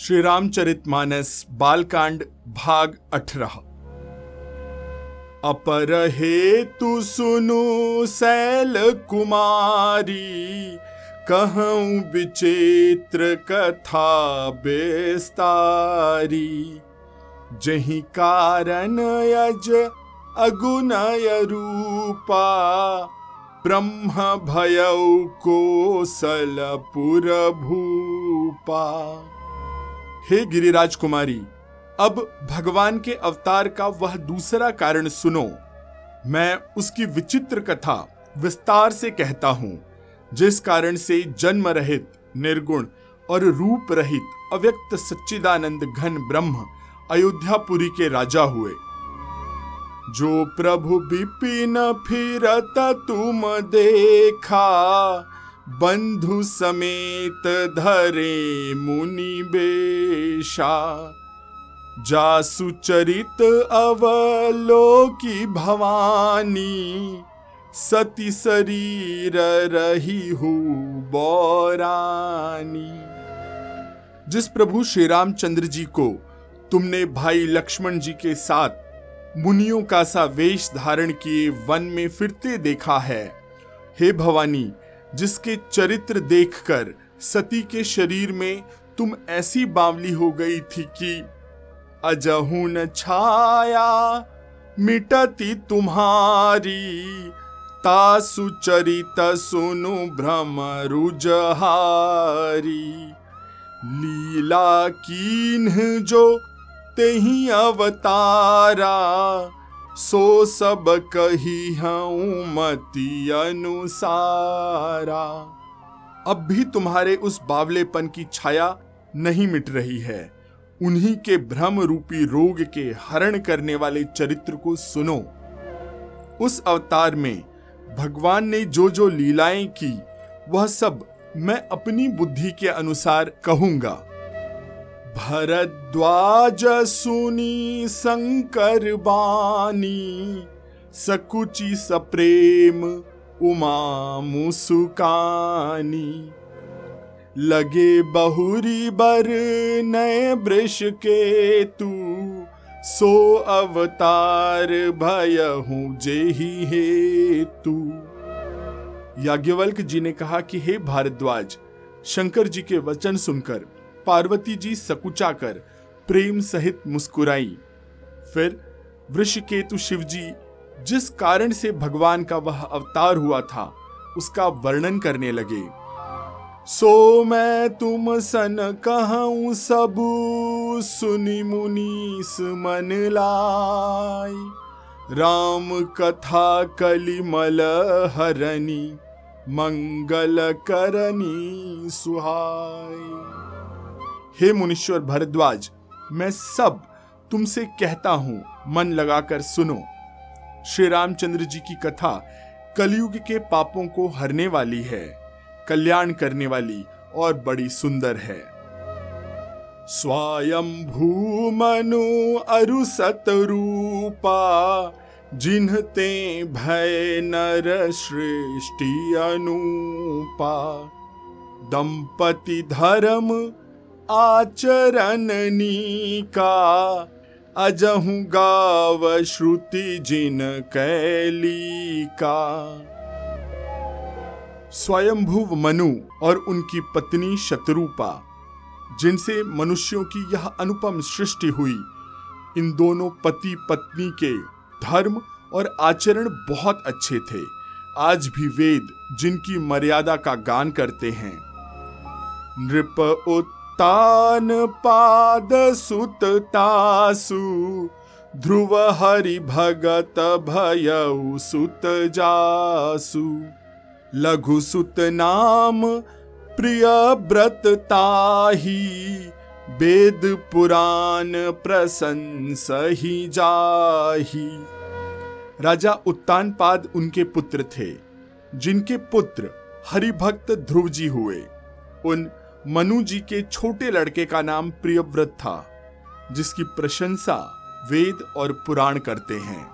श्री रामचरितमानस बालकांड भाग 18। अपर हेतु सुनु सैल कुमारी, कहूं विचित्र कथा बेस्तारी। जही कारण यज अगुनय रूपा, ब्रह्म भयउ कोसल पुर भूपा। हे गिरिराज कुमारी, अब भगवान के अवतार का वह दूसरा कारण सुनो। मैं उसकी विचित्र कथा विस्तार से कहता हूँ, जिस कारण से जन्म रहित, निर्गुण और रूप रहित अव्यक्त सच्चिदानंद घन ब्रह्म अयोध्यापुरी के राजा हुए। जो प्रभु विपिन फिरत तुम देखा, बंधु समेत धरे मुनि बेशा। जासु चरित अवलोकी भवानी, सती शरीर रही हूँ बौरानी। जिस प्रभु श्री रामचंद्र जी को तुमने भाई लक्ष्मण जी के साथ मुनियों का सा वेश धारण किए वन में फिरते देखा है, हे भवानी, जिसके चरित्र देखकर सती के शरीर में तुम ऐसी बावली हो गई थी कि अजहु न छाया मिटती तुम्हारी। तासु चरित सुनु भ्रम रुजहारी, लीला कीन्ह जो तेहि अवतारा। सो सब कही हूँ मति अनुसारा। अब भी तुम्हारे उस बावलेपन की छाया नहीं मिट रही है। उन्हीं के भ्रम रूपी रोग के हरण करने वाले चरित्र को सुनो। उस अवतार में भगवान ने जो जो लीलाएं की, वह सब मैं अपनी बुद्धि के अनुसार कहूंगा। भरद्वाज सुनी संकर बानी, सकुचि सप्रेम उमा मुसुकानी। लगे बहुरी बर नए वृषिकेतु, सो अवतार भयहूँ जेहि हेतु। याज्ञवल्क्य जी ने कहा कि हे भारद्वाज, शंकर जी के वचन सुनकर पार्वती जी सकुचाकर प्रेम सहित मुस्कुराई। फिर वृषिकेतु शिव जी जिस कारण से भगवान का वह अवतार हुआ था, उसका वर्णन करने लगे। सो मैं तुम सन कहूँ सबु, सुनि मुनीस मन लाई। राम कथा कलिमल हरनी, मंगल करनी सुहाई। हे मुनीश्वर भरद्वाज, मैं सब तुमसे कहता हूँ, मन लगाकर सुनो। श्री रामचंद्र जी की कथा कलयुग के पापों को हरने वाली है, कल्याण करने वाली और बड़ी सुंदर है। स्वयंभुव मनु अरु सत रूपा, जिन्हते भय नर सृष्टि अनूपा। दंपति धर्म आचरण नीका, अजहु गाव श्रुति जिन कैली का। स्वयंभुव मनु और उनकी पत्नी शत्रुपा, जिनसे मनुष्यों की यह अनुपम सृष्टि हुई, इन दोनों पति पत्नी के धर्म और आचरण बहुत अच्छे थे। आज भी वेद जिनकी मर्यादा का गान करते हैं। नृप उत्तान पाद सुत तासु, ध्रुव हरि भगत भयउ सुत जासु। लघु सुत नाम प्रियव्रत ताही, वेद पुराण प्रशंसहि जाही। राजा उत्तान पाद उनके पुत्र थे, जिनके पुत्र हरिभक्त ध्रुव जी हुए। उन मनु जी के छोटे लड़के का नाम प्रियव्रत था, जिसकी प्रशंसा वेद और पुराण करते हैं।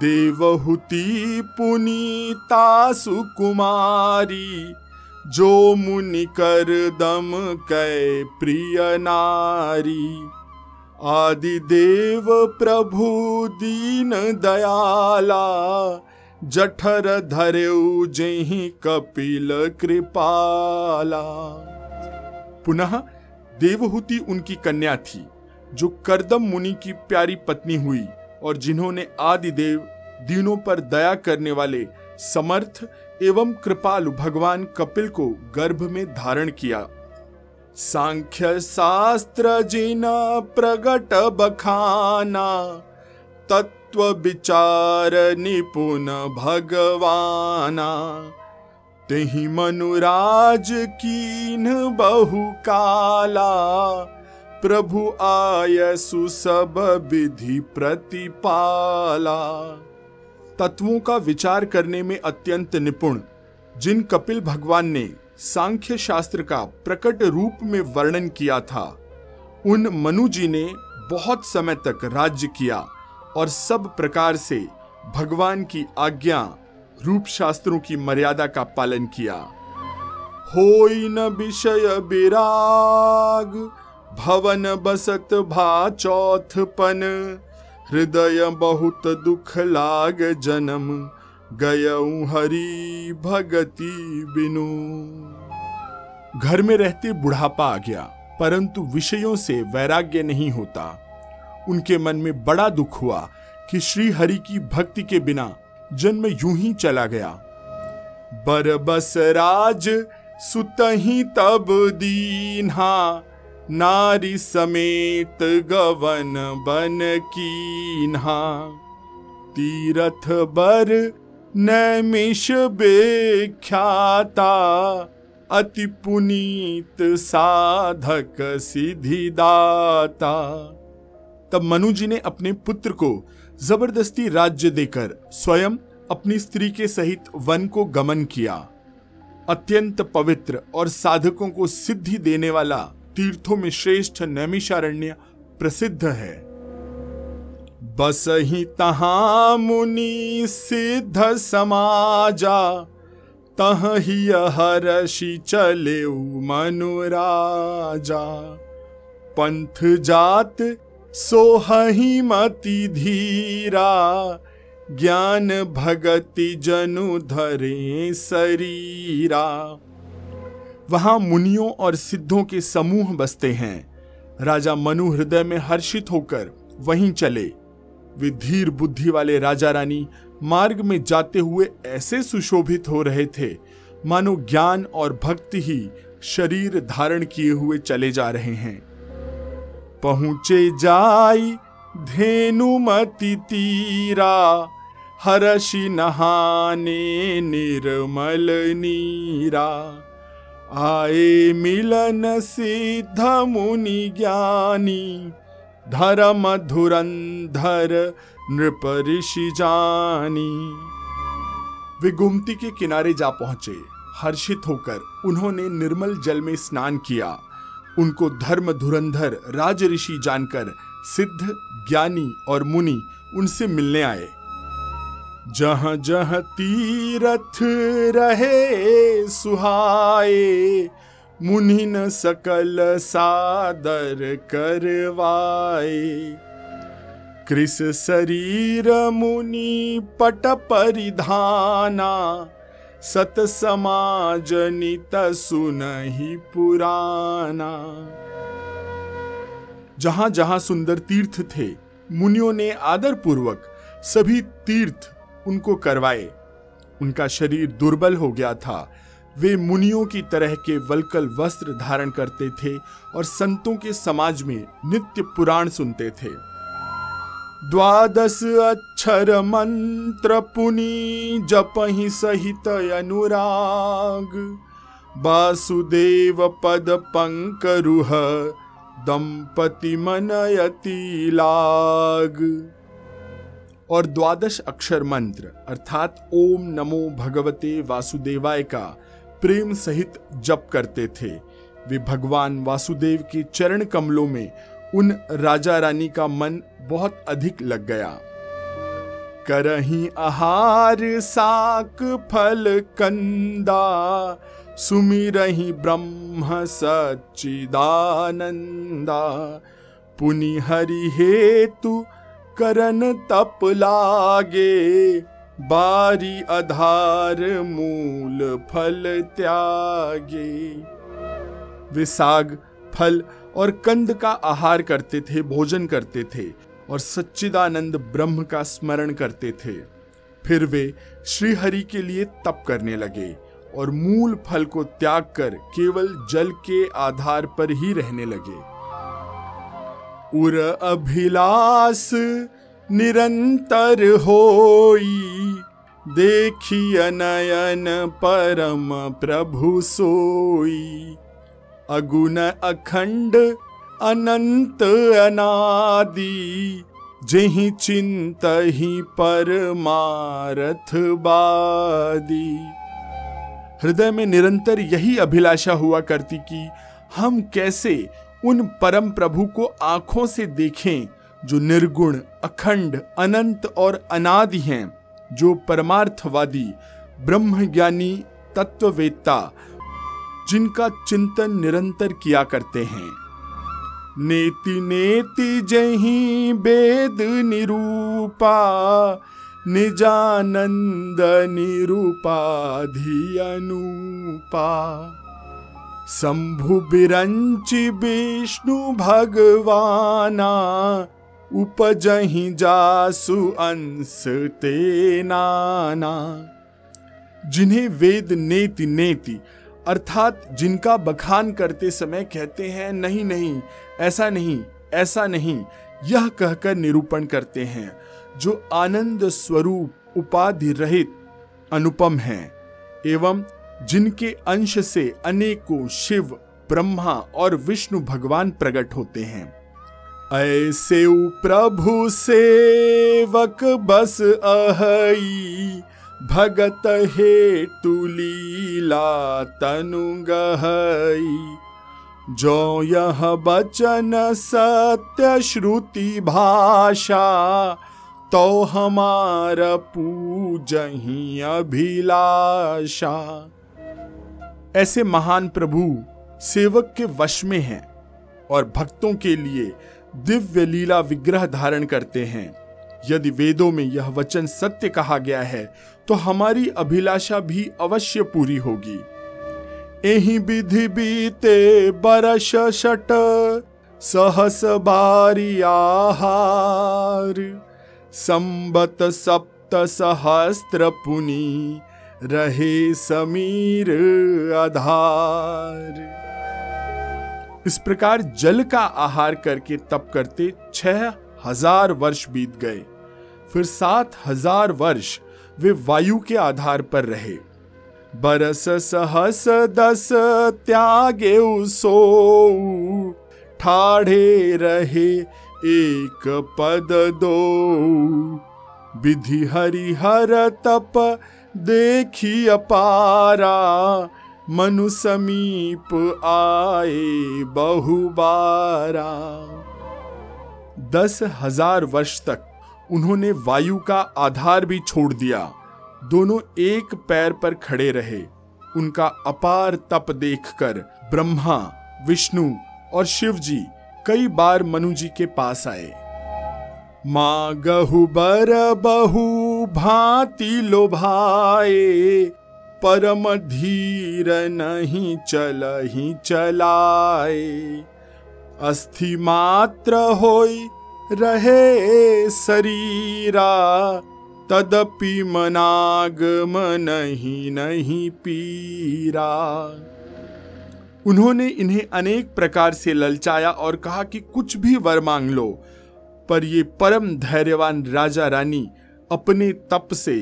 देवहुति पुनीता सुकुमारी, जो मुनि करदम कै प्रिय नारी, आदि देव प्रभु दीन दयाला, जठर धरेउ जेहि कपिल कृपाला। पुनः देवहुति उनकी कन्या थी जो करदम मुनि की प्यारी पत्नी हुई और जिन्होंने आदिदेव दीनों पर दया करने वाले समर्थ एवं कृपालु भगवान कपिल को गर्भ में धारण किया। सांख्य शास्त्र जिना प्रगट बखाना, तत्व विचार निपुण भगवाना, तेहि मनुराज कीन बहु काला, प्रभु आयसु सब विधि प्रतिपाला। तत्वों का विचार करने में अत्यंत निपुण जिन कपिल भगवान ने सांख्य शास्त्र का प्रकट रूप में वर्णन किया था, उन मनु जी ने बहुत समय तक राज्य किया और सब प्रकार से भगवान की आज्ञा रूप शास्त्रों की मर्यादा का पालन किया। होई न विषय विराग, भवन बसत भा चौथपन, हृदय बहुत दुख लाग जन्म, गयऊ हरि भगति बिनु। घर में रहते बुढ़ापा आ गया परंतु विषयों से वैराग्य नहीं होता। उनके मन में बड़ा दुख हुआ कि श्री हरि की भक्ति के बिना जन्म यूं ही चला गया। बरबस राज सुतहि तब दीन्हा, नारी समेत गवन बन कीन्हा, तीरथ बर नैमिष बेख्याता, अति पुनीत साधक सिद्धिदाता। तब मनु जी ने अपने पुत्र को जबरदस्ती राज्य देकर स्वयं अपनी स्त्री के सहित वन को गमन किया। अत्यंत पवित्र और साधकों को सिद्धि देने वाला तीर्थों में श्रेष्ठ नैमिषारण्य प्रसिद्ध है। बस ही तहां मुनि सिद्ध समाजा, तह ही हरषि चले मनुराजा, पंथ जात सोहि मति धीरा, ज्ञान भगति जनु धरे शरीरा। वहां मुनियों और सिद्धों के समूह बसते हैं। राजा मनु हृदय में हर्षित होकर वहीं चले। वे धीर बुद्धि वाले राजा रानी मार्ग में जाते हुए ऐसे सुशोभित हो रहे थे मानो ज्ञान और भक्ति ही शरीर धारण किए हुए चले जा रहे हैं। पहुंचे जाई धेनुमति तीरा, हर्षि नहाने निर्मल नीरा, आए मिलन सिद्ध मुनि ज्ञानी, धर्म धुरंधर नृप ऋषि जानी। विगुमती के किनारे जा पहुंचे। हर्षित होकर उन्होंने निर्मल जल में स्नान किया। उनको धर्म धुरंधर राज ऋषि जानकर सिद्ध, ज्ञानी और मुनि उनसे मिलने आए। जहां जहां तीरथ रहे सुहाए, मुनिन सकल सादर करवाए, कृष शरीर मुनि पट परिधाना, सत समाज नित सुनहि पुराना। जहां जहां सुंदर तीर्थ थे मुनियों ने आदर पूर्वक सभी तीर्थ उनको करवाए। उनका शरीर दुर्बल हो गया था। वे मुनियों की तरह के वल्कल वस्त्र धारण करते थे और संतों के समाज में नित्य पुराण सुनते थे। द्वादश अक्षर मंत्र पुनि जपहि सहित अनुराग, वासुदेव पद पंकरुह, दंपति मनयति लाग। और द्वादश अक्षर मंत्र अर्थात ओम नमो भगवते वासुदेवाय का प्रेम सहित जप करते थे। वे भगवान वासुदेव के चरण कमलों में उन राजा रानी का मन बहुत अधिक लग गया। करहीं आहार साक फल कंदा, सुमिरहि ब्रह्म सच्चिदानंदा पुनि हरि हेतु करन तप लागे बारी आधार मूल फल त्यागे। वे साग फल और कंद का आहार करते थे, भोजन करते थे और सच्चिदानंद ब्रह्म का स्मरण करते थे। फिर वे श्री हरि के लिए तप करने लगे और मूल फल को त्याग कर केवल जल के आधार पर ही रहने लगे। उर अभिलाष निरंतर होई देखिय नयन परम प्रभु सोई अगुण अखंड अनंत अनादि जेहि चिंतहि परमारथ बादी। हृदय में निरंतर यही अभिलाषा हुआ करती कि हम कैसे उन परम प्रभु को आंखों से देखें जो निर्गुण, अखंड, अनंत और अनादि हैं, जो परमार्थवादी, ब्रह्मज्ञानी, तत्ववेत्ता, जिनका चिंतन निरंतर किया करते हैं। नेति नेति जहीं वेद निरूपा निजानंद निरूपाधि अनुपा शंभु बिरंचि विष्णु भगवाना उपजहि जासु अंश ते नाना। जिन्हें वेद नेति नेति अर्थात जिनका बखान करते समय कहते हैं नहीं नहीं, ऐसा नहीं, ऐसा नहीं, यह कहकर निरूपण करते हैं, जो आनंद स्वरूप उपाधि रहित अनुपम हैं, एवं जिनके अंश से अनेकों शिव, ब्रह्मा और विष्णु भगवान प्रकट होते हैं। ऐसे प्रभु सेवक बस अहई भगत हे तुलीला तनु गहई जो यह बचन सत्य श्रुति भाषा तो हमार पूजहि अभिलाषा। ऐसे महान प्रभु सेवक के वश में हैं और भक्तों के लिए दिव्य लीला विग्रह धारण करते हैं। यदि वेदों में यह वचन सत्य कहा गया है तो हमारी अभिलाषा भी अवश्य पूरी होगी। एहि विधि बीते बरस शत सहस बारी आहार संबत सप्त सहस्त्र पुनि रहे समीर आधार। इस प्रकार जल का आहार करके तप करते 6,000 वर्ष बीत गए। फिर 7,000 वर्ष वे वायु के आधार पर रहे। बरस सहस दस त्यागे सो ठाढ़े रहे एक पद दो विधि हरि हर तप देखी अपारा मनु समीप आए बहुबारा। 10,000 वर्ष तक उन्होंने वायु का आधार भी छोड़ दिया। दोनों एक पैर पर खड़े रहे। उनका अपार तप देखकर ब्रह्मा, विष्णु और शिव जी कई बार मनु जी के पास आए। मागहु बर बहु भांति लोभाए परम धीर नहीं चलहि चलाए अस्थि मात्र होई रहे शरीरा तदपि मनागम नहीं नहीं पीरा। उन्होंने इन्हें अनेक प्रकार से ललचाया और कहा कि कुछ भी वर मांग लो, पर ये परम धैर्यवान राजा रानी अपने तप से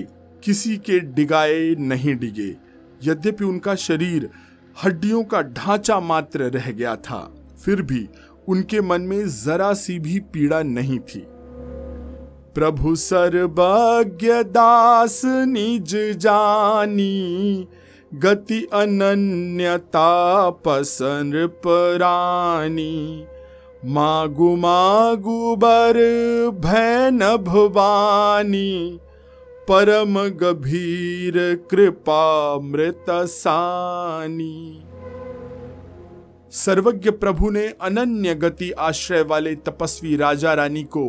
किसी के डिगाए नहीं डिगे। यद्यपि उनका शरीर हड्डियों का ढांचा मात्र रह गया था, फिर भी उनके मन में जरा सी भी पीड़ा नहीं थी। प्रभु सर्वज्ञ दास निज जानी गति अनन्यता पसंद प्राणी मागु मागु बर भैन भवानी परम गभीर कृपा मृत सानी। सर्वज्ञ प्रभु ने अनन्य गति आश्रय वाले तपस्वी राजा रानी को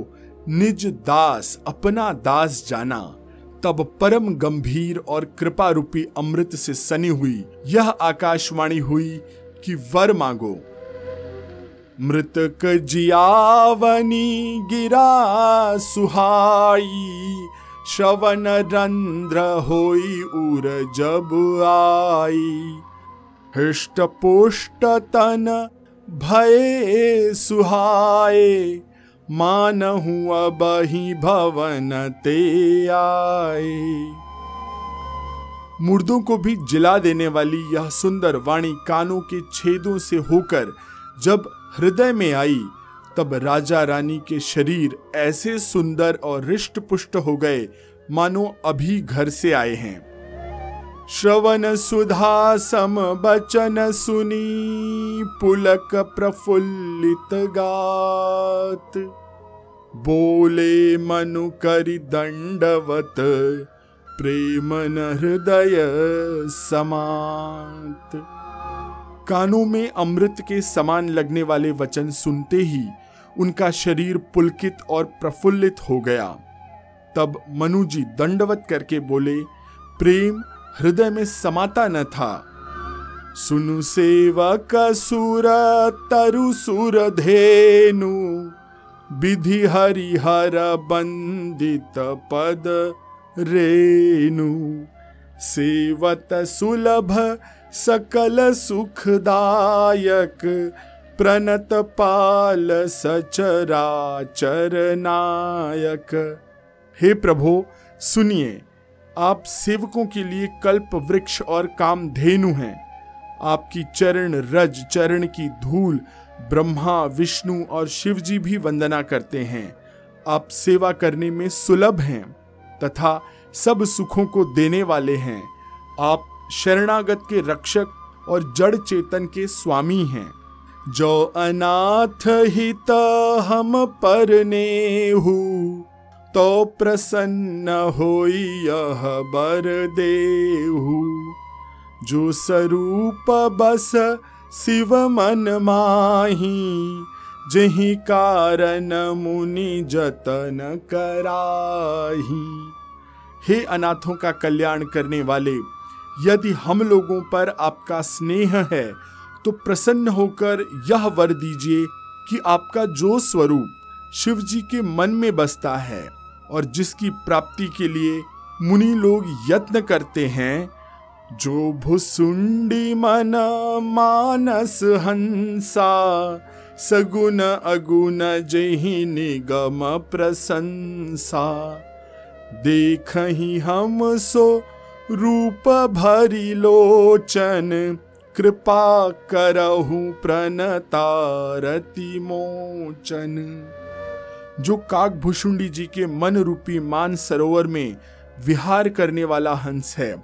निज दास अपना दास जाना, तब परम गंभीर और कृपा रूपी अमृत से सनी हुई यह आकाशवाणी हुई कि वर मांगो। मृतक जियावनी गिरा सुहाई, श्रवण रंध्र होई उर जब आई। हृष्ट पुष्ट तन भये सुहाए, मानहु अब ही भवन ते आए। मुर्दों को भी जिला देने वाली यह सुंदर वाणी कानों के छेदों से होकर जब हृदय में आई, तब राजा रानी के शरीर ऐसे सुंदर और हृष्ट पुष्ट हो गए मानो अभी घर से आए हैं। श्रवण सुधा सम बचन सुनी, पुलक प्रफुल्लित गात। बोले मनु करि दंडवत, प्रेमन हृदय समात। कानों में अमृत के समान लगने वाले वचन सुनते ही उनका शरीर पुलकित और प्रफुल्लित हो गया। तब मनु जी दंडवत करके बोले, प्रेम हृदय में समाता न था। सुनु सेवक सुर तरु सुर धेनु, विधि हरिहर बंदित पद रेनु। सेवत सुलभ सकल सुखदायक, प्रणत पाल सचराचर नायक। हे प्रभो सुनिए, आप सेवकों के लिए कल्प वृक्ष और कामधेनु हैं। आपकी चरण रज चरण की धूल ब्रह्मा विष्णु और शिवजी भी वंदना करते हैं। आप सेवा करने में सुलभ हैं तथा सब सुखों को देने वाले हैं। आप शरणागत के रक्षक और जड़ चेतन के स्वामी हैं। जो अनाथ हित हम परनेहु, तो प्रसन्न होई यह बर देहु। जो स्वरूप बस शिव मन माही, जही कारण मुनि जतन कराही। हे अनाथों का कल्याण करने वाले, यदि हम लोगों पर आपका स्नेह है तो प्रसन्न होकर यह वर दीजिए कि आपका जो स्वरूप शिव जी के मन में बसता है और जिसकी प्राप्ति के लिए मुनि लोग यत्न करते हैं, जो भुशुंडी मन मानस हंसा, सगुण अगुण जहि निगम प्रशंसा। देखहि हम सो रूप भरी लोचन, कृपा करहु प्रणतारति मोचन। जो काक भुशुंडी जी के मन रूपी मान सरोवर में विहार करने वाला हंस है,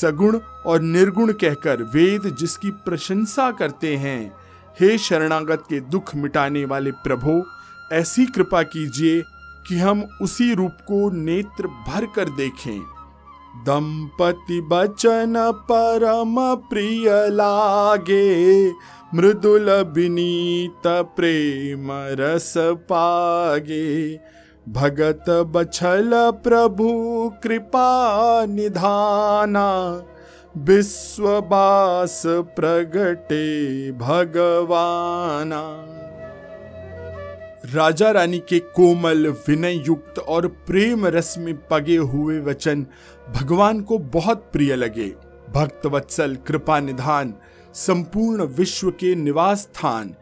सगुण और निर्गुण कहकर वेद जिसकी प्रशंसा करते हैं। हे शरणागत के दुख मिटाने वाले प्रभो, ऐसी कृपा कीजिए कि हम उसी रूप को नेत्र भर कर देखें। दंपति बचन परम प्रिय लागे, मृदुल विनीत प्रेम रस पागे। भगत बछल प्रभु कृपा निधाना, विश्ववास प्रगटे भगवाना। राजा रानी के कोमल विनय युक्त और प्रेम रस में पगे हुए वचन भगवान को बहुत प्रिय लगे। भक्त वत्सल कृपा निधान संपूर्ण विश्व के निवास स्थान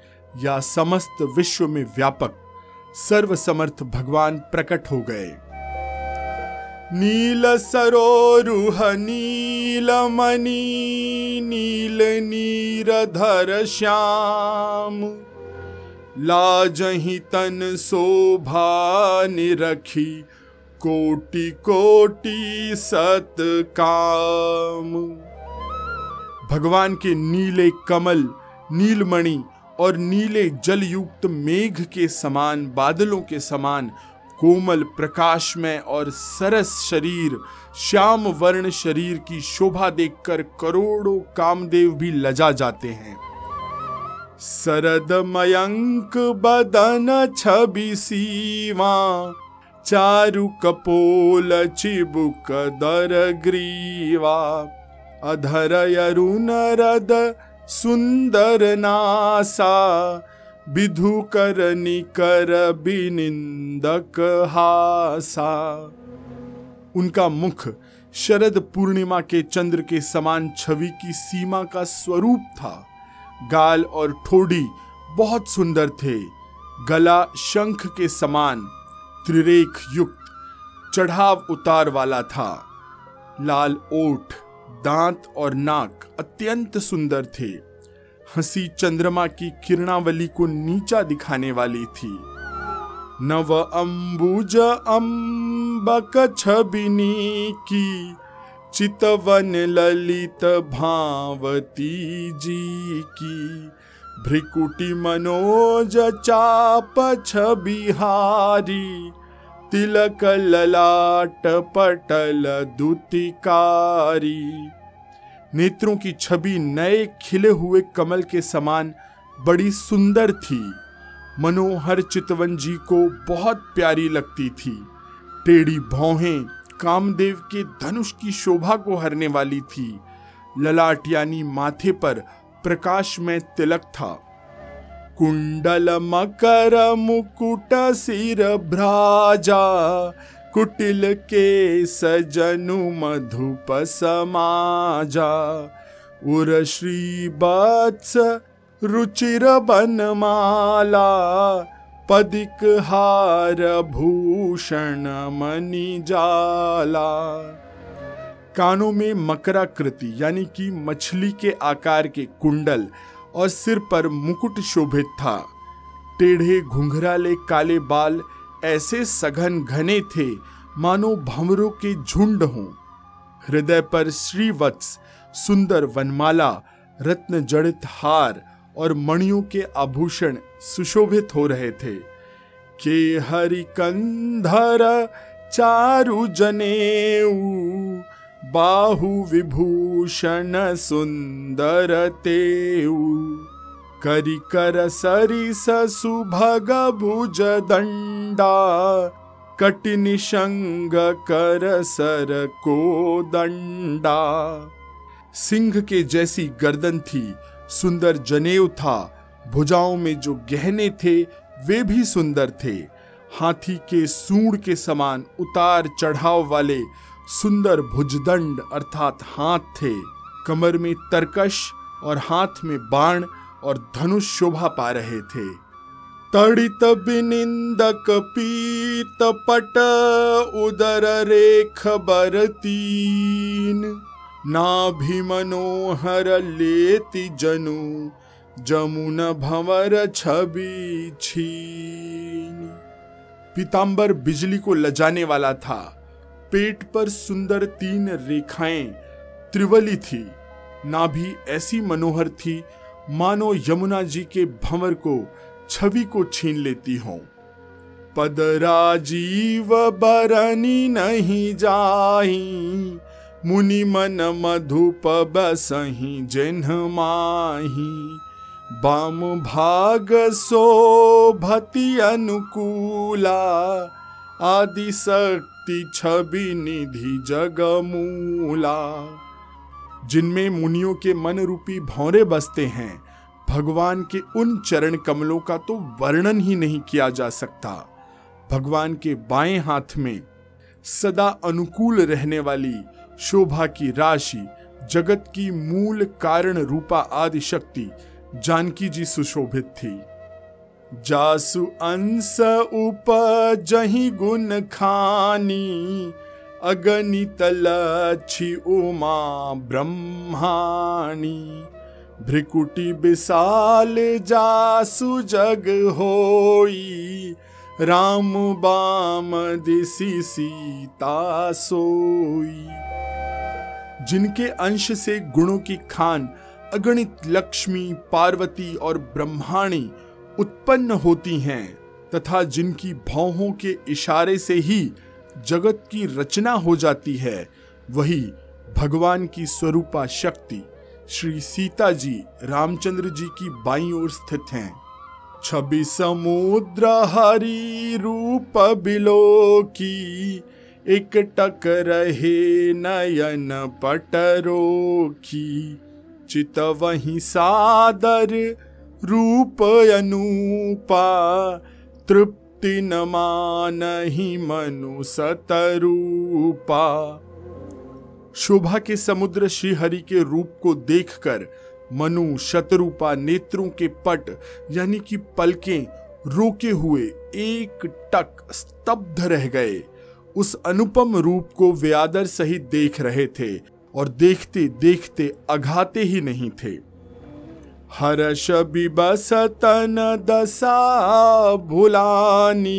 या समस्त विश्व में व्यापक सर्वसमर्थ भगवान प्रकट हो गए। नील सरोरुह नील मणि, नील नीरधर श्याम। लाजहि तन शोभा निरखी, कोटि कोटि सत काम। भगवान के नीले कमल, नीलमणि और नीले जलयुक्त मेघ के समान, बादलों के समान कोमल प्रकाश में और सरस शरीर, श्याम वर्ण शरीर की शोभा देखकर करोड़ों कामदेव भी लजा जाते हैं। सरद मयंक बदन छवि सीमा, चारु कपोल चिबुक दर ग्रीवा, अधर अरुण रद सुंदर नासा, विधु कर निकर विनिंदक हासा। उनका मुख शरद पूर्णिमा के चंद्र के समान छवि की सीमा का स्वरूप था। गाल और ठोड़ी बहुत सुंदर थे। गला शंख के समान त्रिरेख युक्त चढ़ाव उतार वाला था। लाल ओठ, दांत और नाक अत्यंत सुंदर थे। हंसी चंद्रमा की किरणावली को नीचा दिखाने वाली थी। नव अंबुज अम्बक छबिनी की, चितवन ललित भावती जी की, भ्रिकुटी मनोज चाप छबिहारी, तिलक ललाट पटल दुतिकारी। नेत्रों की छवि नए खिले हुए कमल के समान बड़ी सुंदर थी। मनोहर चितवन जी को बहुत प्यारी लगती थी। टेढ़ी भौहें कामदेव के धनुष की शोभा को हरने वाली थी। ललाट यानी माथे पर प्रकाश में तिलक था। कुंडल मकर मुकुट सिर भ्राजा, कुटिल के सजनु मधुप समाजा, उर श्री बत्स रुचिर बनमाला, पदिक हार भूषण मणि जाला। कानों में मकराकृति यानी कि मछली के आकार के कुंडल और सिर पर मुकुट शोभित था। टेढ़े घुंघराले काले बाल ऐसे सघन घने थे मानो भंवरों के झुंड हों। हृदय पर श्रीवत्स सुंदर वनमाला, रत्न जड़ित हार और मणियों के आभूषण सुशोभित हो रहे थे। के हरि कंधर चारु जनेऊ, बाहु विभूषण सुंदर तेऊ, करिकर सरिस सुभग भुज दंडा, कटिनि शंग कर सर को दंडा। सिंह के जैसी गर्दन थी, सुंदर जनेऊ था, भुजाओं में जो गहने थे वे भी सुंदर थे। हाथी के सूंड के समान उतार चढ़ाव वाले सुंदर भुजदंड अर्थात हाथ थे। कमर में तरकश और हाथ में बाण और धनुष शोभा पा रहे थे। तड़ित बिनिंदक पीत पट उदर रेख बरतीन, नाभि मनोहर लेति जनु, जमुन भंवर छवि छीन। पीतांबर बिजली को लजाने वाला था। पेट पर सुंदर 3 रेखाएं त्रिवली थी। नाभि ऐसी मनोहर थी मानो यमुना जी के भंवर को, छवि को छीन लेती हों। पद राजीव बरनी नहीं जाही, मुनि मन मधुप बसही जिन्ह माही, बाम भाग शोभति अनुकूला, आदि शक्ति छवि निधि जगमूला। जिनमें मुनियों के मन रूपी भौरे बसते हैं, भगवान के उन चरण कमलों का तो वर्णन ही नहीं किया जा सकता। भगवान के बाएं हाथ में सदा अनुकूल रहने वाली शोभा की राशि, जगत की मूल कारण रूपा आदि शक्ति जानकी जी सुशोभित थी। जासु अंश उपजहि गुण खानी, अगणित लछि उमा ब्रह्मानी, भ्रिकुटी विशाल जासु जग होई, राम बाम दिसि सीता सोई। जिनके अंश से गुणों की खान अगणित लक्ष्मी, पार्वती और ब्रह्मानी उत्पन्न होती हैं, तथा जिनकी भौहों के इशारे से ही जगत की रचना हो जाती है, वही भगवान की स्वरूपा शक्ति श्री सीता जी रामचंद्र जी की बाईं ओर स्थित हैं। छवि समुद्र हरि रूप बिलो की, एक टक रहे नयन पटरो की, चित वही सादर रूप अनूपा, तृप्ति न मानहि मनु सतरूपा। शोभा के समुद्र श्रीहरि के रूप को देखकर मनु शतरूपा नेत्रों के पट यानी कि पलकें रोके हुए एक टक स्तब्ध रह गए। उस अनुपम रूप को वे आदर सहित देख रहे थे और देखते देखते अघाते ही नहीं थे। हर्ष बिबस तन दशा भुलानी,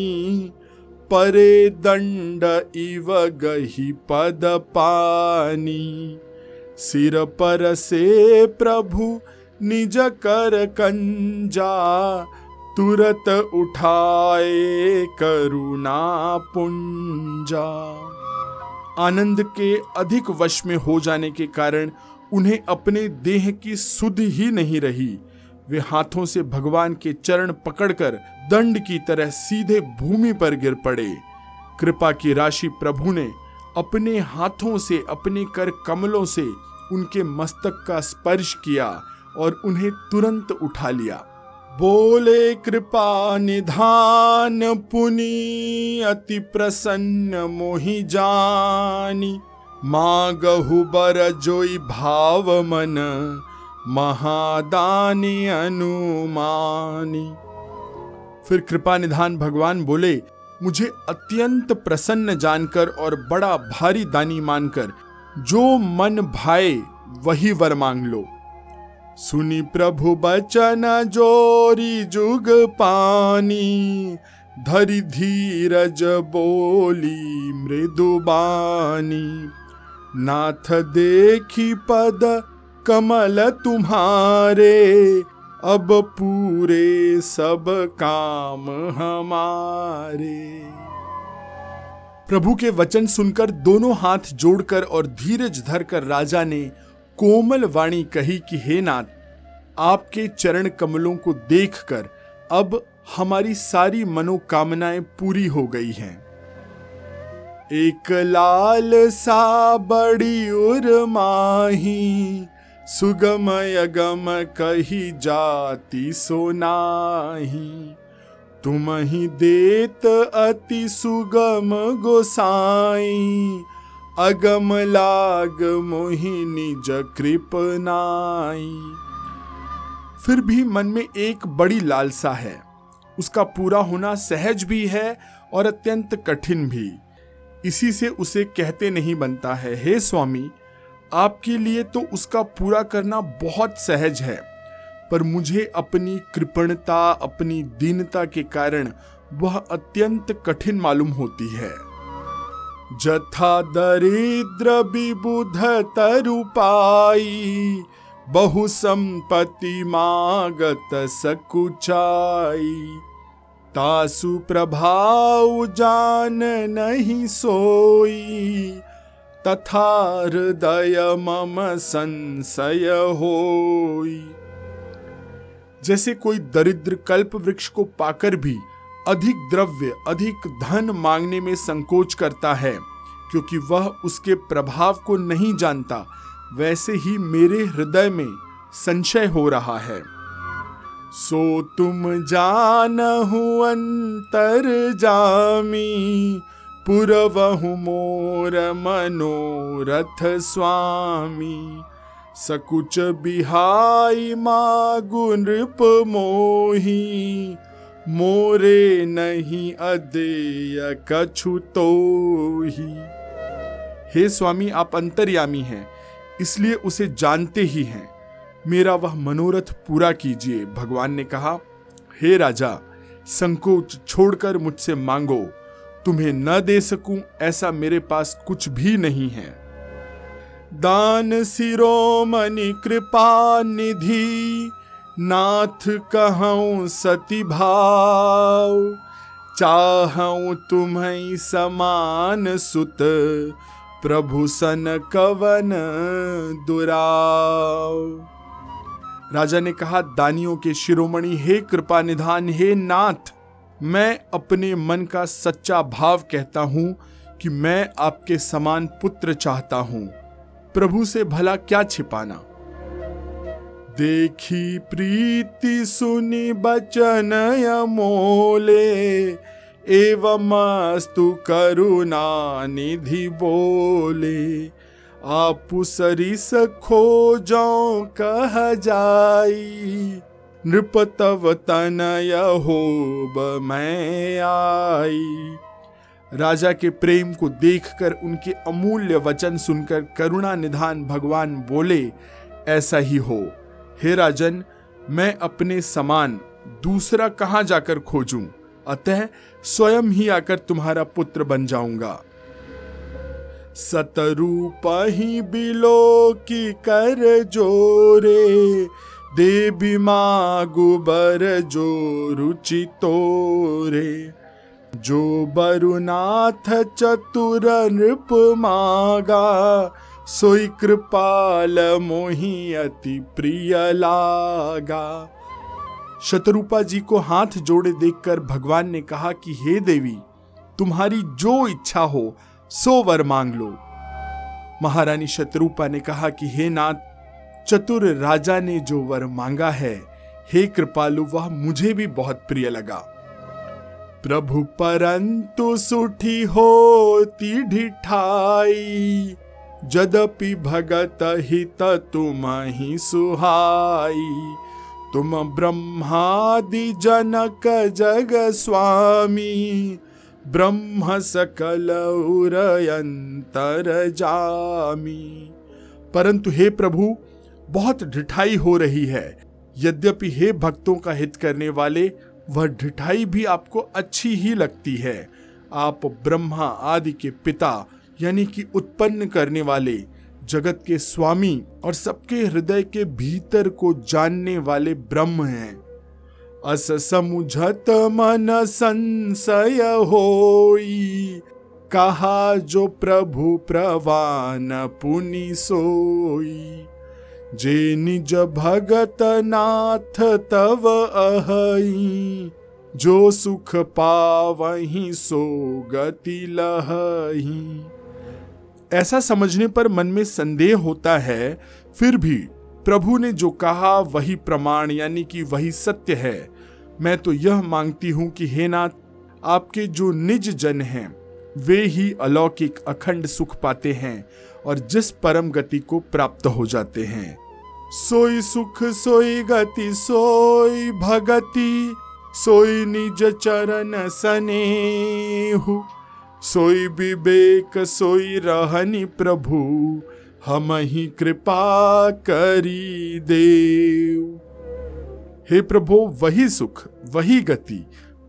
परे दंड इव गही पद पानी, सिर पर से प्रभु निज कर कंजा, तुरत उठाए करुणा पुंजा। आनंद के अधिक वश में हो जाने के कारण उन्हें अपने देह की सुध ही नहीं रही। वे हाथों से भगवान के चरण पकड़कर दंड की तरह सीधे भूमि पर गिर पड़े। कृपा की राशि प्रभु ने अपने हाथों से अपने कर कमलों से उनके मस्तक का स्पर्श किया और उन्हें तुरंत उठा लिया। बोले कृपा निधान पुनि, अति प्रसन्न मोहि जानी, मांगहु बर जोई भाव मन, महादानी अनुमानी। फिर कृपा निधान भगवान बोले, मुझे अत्यंत प्रसन्न जानकर और बड़ा भारी दानी मानकर जो मन भाए वही वर मांग लो। सुनी प्रभु बचन जोरी जुग पानी, धरि धीरज बोली मृदुबानी, नाथ देखी पद कमल तुम्हारे, अब पूरे सब काम हमारे। प्रभु के वचन सुनकर दोनों हाथ जोड़कर और धीरज धरकर राजा ने कोमल वाणी कही कि हे नाथ, आपके चरण कमलों को देखकर अब हमारी सारी मनोकामनाएं पूरी हो गई हैं। एक लाल सा बड़ी उर्माही, सुगम अगम कही जाति सोनाही, तुम ही देत अति सुगम गोसाई, अगम लाग मोहिनी जकृपनाई। फिर भी मन में एक बड़ी लालसा है, उसका पूरा होना सहज भी है और अत्यंत कठिन भी। इसी से उसे कहते नहीं बनता है। हे स्वामी, आपके लिए तो उसका पूरा करना बहुत सहज है, पर मुझे अपनी कृपणता, अपनी दीनता के कारण वह अत्यंत कठिन मालूम होती है। जथा दरिद्र विबुध तरुपाई, बहु संपत्ति मागत सकुचाई, तासु प्रभाव जान नहीं सोई, तथा हृदय मम संशय होई। जैसे कोई दरिद्र कल्प वृक्ष को पाकर भी अधिक द्रव्य, अधिक धन मांगने में संकोच करता है, क्योंकि वह उसके प्रभाव को नहीं जानता, वैसे ही मेरे हृदय में संशय हो रहा है। सो तुम जानहु अंतर जामी, पुरवहु मोर मनोरथ स्वामी, सकुच बिहाई मागु नृप मोही, मोरे नहीं अदेय कछु तोही। हे स्वामी, आप अंतर्यामी हैं, इसलिए उसे जानते ही हैं। मेरा वह मनोरथ पूरा कीजिए। भगवान ने कहा, हे राजा, संकोच छोड़कर मुझसे मांगो, तुम्हें न दे सकूं ऐसा मेरे पास कुछ भी नहीं है। दान शिरोमणि कृपा निधि, नाथ कहूं सति भाव, चाहूं तुम्हें समान सुत, प्रभु सन कवन दुराव। राजा ने कहा, दानियों के शिरोमणि, हे कृपा निधान, हे नाथ, मैं अपने मन का सच्चा भाव कहता हूं कि मैं आपके समान पुत्र चाहता हूं, प्रभु से भला क्या छिपाना। देखी प्रीति सुनी बचन अमोले, एवमस्तु करुणा निधि बोले, आपु सरिस खोजों कह जाई, नृपतव तनय होब मैं आई। राजा के प्रेम को देखकर, उनके अमूल्य वचन सुनकर करुणा निधान भगवान बोले, ऐसा ही हो हे राजन, मैं अपने समान दूसरा कहाँ जाकर खोजूं, अतः स्वयं ही आकर तुम्हारा पुत्र बन जाऊंगा। सतरूपा ही बिलो की कर जोरे, देवी मागु बर जो रुचि तोरे, जो बरुनाथ चतुर नृप मागा, सोई कृपाल मोहि अति प्रिय लागा। शत्रुपा जी को हाथ जोड़े देखकर भगवान ने कहा कि हे देवी, तुम्हारी जो इच्छा हो सो वर मांग लो। महारानी शत्रुपा ने कहा कि हे नाथ, चतुर राजा ने जो वर मांगा है, हे कृपालु, वह मुझे भी बहुत प्रिय लगा। प्रभु परंतु सुठी होती ढिठाई, यद्यपि भगत हित तुम्हि सुहाई, तुम ब्रह्मादि जनक जग स्वामी, ब्रह्म सकल उर अंतर जामी। परंतु हे प्रभु, बहुत ढिठाई हो रही है, यद्यपि हे भक्तों का हित करने वाले, वह ढिठाई भी आपको अच्छी ही लगती है। आप ब्रह्मा आदि के पिता, यानी कि उत्पन्न करने वाले, जगत के स्वामी और सबके हृदय के भीतर को जानने वाले ब्रह्म हैं। अस समुझत मन संशय होई, कहा जो प्रभु प्रवान पुनि सोई, जे निज भगत नाथ तव अहि, जो सुख पावहि सो गति लहि। ऐसा समझने पर मन में संदेह होता है, फिर भी प्रभु ने जो कहा वही प्रमाण, यानी कि वही सत्य है। मैं तो यह मांगती हूँ कि हे नाथ, आपके जो निज जन हैं, वे ही अलौकिक अखंड सुख पाते हैं और जिस परम गति को प्राप्त हो जाते हैं। सोई सुख सोई गति सोई भगति, सोई निज चरण सनेहु, सोई विवेक सोई रहनि प्रभु, हमहि कृपा करी देव। हे प्रभु, वही सुख, वही गति,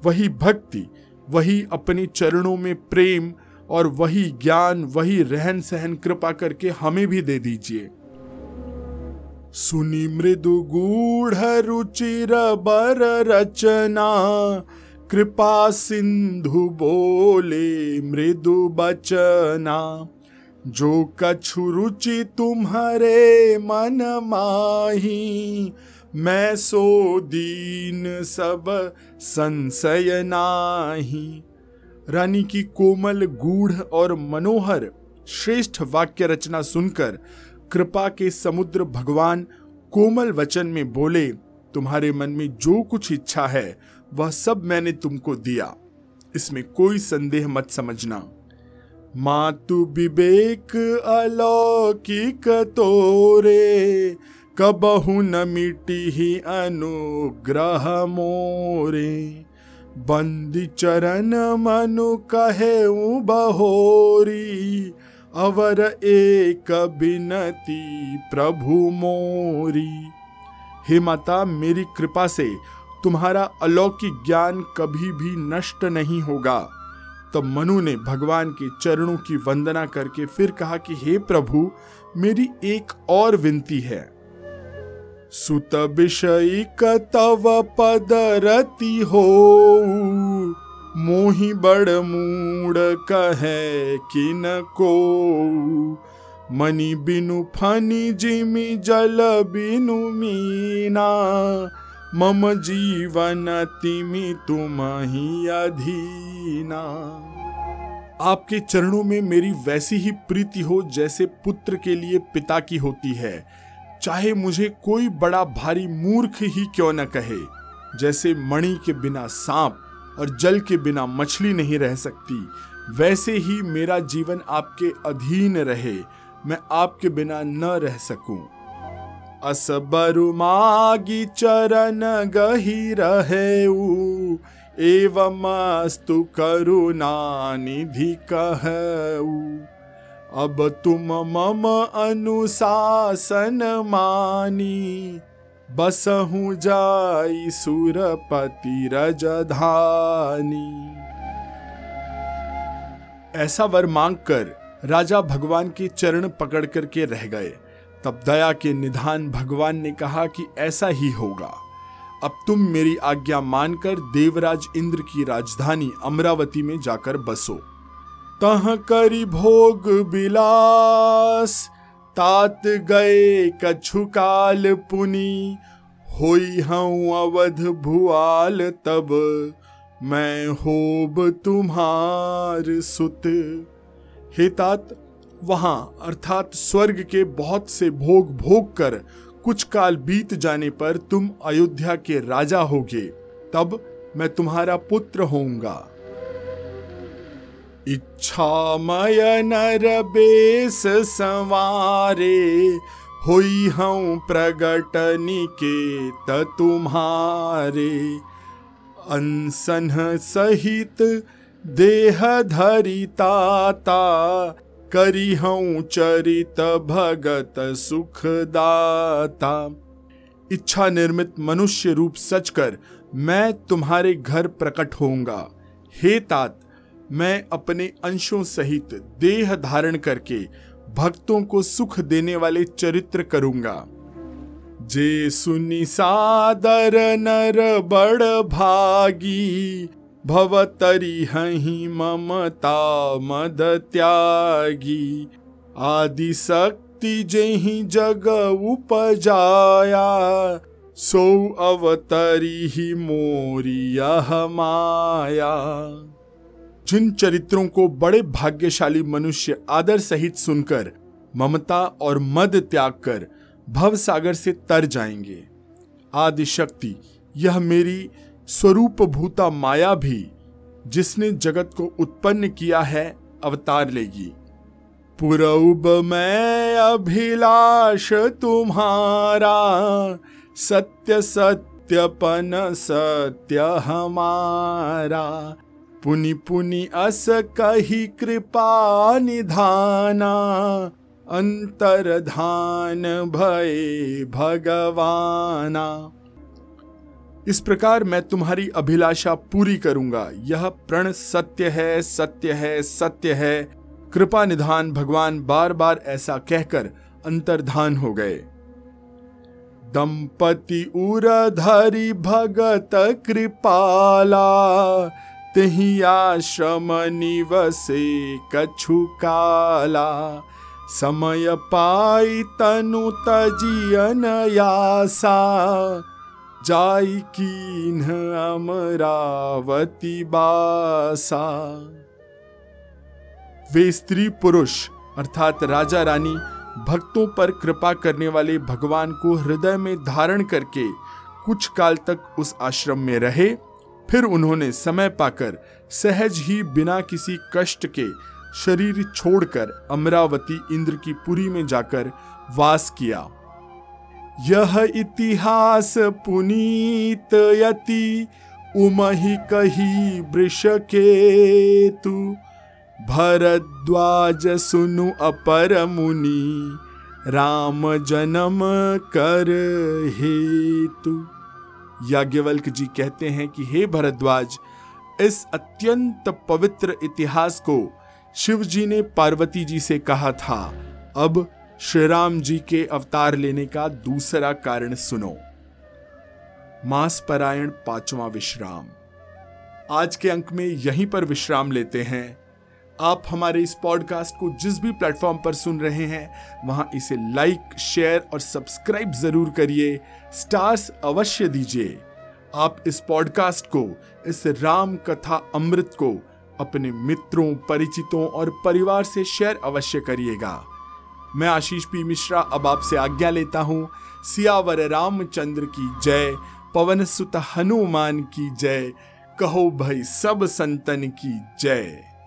वही भक्ति, वही अपने चरणों में प्रेम और वही ज्ञान, वही रहन सहन कृपा करके हमें भी दे दीजिए। सुनि मृदु गूढ़ रुचिर बर रचना, कृपा सिंधु बोले मृदु बचना, जो कछु रुचि तुम्हारे मन माही, मैं सो दीन सब संशय नाही। रानी की कोमल गूढ़ और मनोहर श्रेष्ठ वाक्य रचना सुनकर कृपा के समुद्र भगवान कोमल वचन में बोले, तुम्हारे मन में जो कुछ इच्छा है वह सब मैंने तुमको दिया, इसमें कोई संदेह मत समझना। मातु विवेक अलौकिक तोरे, कबहु न मिटी ही अनुग्रह मोरे, बंदी चरण मनु कहेऊ बहोरी, अवर एक बिनती प्रभु मोरी। हे माता, मेरी कृपा से तुम्हारा अलौकिक ज्ञान कभी भी नष्ट नहीं होगा। तब मनु ने भगवान के चरणों की वंदना करके फिर कहा कि हे प्रभु, मेरी एक और विनती है। सुत विषयिक तव पद रति होऊ, मोहि बड़ मूढ़ कहे किन को, मनि बिनु फनि जिमि जल बिनु मीना, मम जीवन तिमि तुम्हि अधीना। आपके चरणों में मेरी वैसी ही प्रीति हो जैसे पुत्र के लिए पिता की होती है, चाहे मुझे कोई बड़ा भारी मूर्ख ही क्यों न कहे। जैसे मणि के बिना सांप और जल के बिना मछली नहीं रह सकती, वैसे ही मेरा जीवन आपके अधीन रहे, मैं आपके बिना न रह सकूं। असबरु मागी चरण गही रहेऊ, एवमस्तु करुणा निधि कहऊ। अब तुम मम अनुशासन मानी, बसहु जाई सुरपति रजधानी। ऐसा वर मांगकर राजा भगवान के चरण पकड़ करके रह गए। तब दया के निधान भगवान ने कहा कि ऐसा ही होगा। अब तुम मेरी आज्ञा मानकर देवराज इंद्र की राजधानी अमरावती में जाकर बसो। तह करी भोग बिलास, तात गए कछु काल पुनि, होई हूँ अवध भुआल तब, मैं होब तुम्हार सुत। हे तात, वहाँ अर्थात स्वर्ग के बहुत से भोग भोग कर कुछ काल बीत जाने पर तुम अयोध्या के राजा होगे, तब मैं तुम्हारा पुत्र होऊंगा। इच्छा मय नर बेस संवारे, होई हूँ प्रगट निकेत तुम्हारे। अनसन सहित देह धरिताता, करी हूँ चरित भगत सुखदाता। इच्छा निर्मित मनुष्य रूप सचकर मैं तुम्हारे घर प्रकट होऊंगा। हे तात, मैं अपने अंशों सहित देह धारण करके भक्तों को सुख देने वाले चरित्र करूंगा। जे सुनि सादर नर बड़ भागी, भवतरी हहीं ममता मद त्यागी। आदि शक्ति जेहि जग उपजाया, सो अवतरी ही मोरी यह माया। जिन चरित्रों को बड़े भाग्यशाली मनुष्य आदर सहित सुनकर ममता और मद त्याग कर भव सागर से तर जाएंगे, आदिशक्ति यह मेरी स्वरूप भूता माया भी, जिसने जगत को उत्पन्न किया है, अवतार लेगी। पुरौब मैं अभिलाष तुम्हारा, सत्य सत्यपन सत्य हमारा। पुनि पुनि अस कही कृपा निधाना, अंतरधान भये भगवाना। इस प्रकार मैं तुम्हारी अभिलाषा पूरी करूंगा। यह प्रण सत्य है, सत्य है, सत्य है। कृपा निधान भगवान बार बार ऐसा कहकर अंतर्धान हो गए। दंपति उरधरी भगत कृपाला, तेहि आश्रम निवसे कछु काला। समय पाई तनु तजियन यासा, जाई कीन्ह अमरावती बासा। वे स्त्री पुरुष अर्थात राजा रानी भक्तों पर कृपा करने वाले भगवान को हृदय में धारण करके कुछ काल तक उस आश्रम में रहे। फिर उन्होंने समय पाकर सहज ही बिना किसी कष्ट के शरीर छोड़कर अमरावती इंद्र की पुरी में जाकर वास किया। यह इतिहास पुनीत यति, उमहि कही वृषिकेतु। भरद्वाज सुनु अपर मुनि, राम जन्म कर हेतु। याज्ञवल्क्य जी कहते हैं कि हे भरद्वाज, इस अत्यंत पवित्र इतिहास को शिव जी ने पार्वती जी से कहा था। अब श्री राम जी के अवतार लेने का दूसरा कारण सुनो। मास परायण पांचवा विश्राम। आज के अंक में यहीं पर विश्राम लेते हैं। आप हमारे इस पॉडकास्ट को जिस भी प्लेटफॉर्म पर सुन रहे हैं वहां इसे लाइक, शेयर और सब्सक्राइब ज़रूर करिए। स्टार्स अवश्य दीजिए। आप इस पॉडकास्ट को, इस राम कथा अमृत को अपने मित्रों, परिचितों और परिवार से शेयर अवश्य करिएगा। मैं आशीष पी मिश्रा अब आपसे आज्ञा लेता हूँ। सियावर रामचंद्र की जय, पवन सुत हनुमान की जय, कहो भाई सब संतन की जय।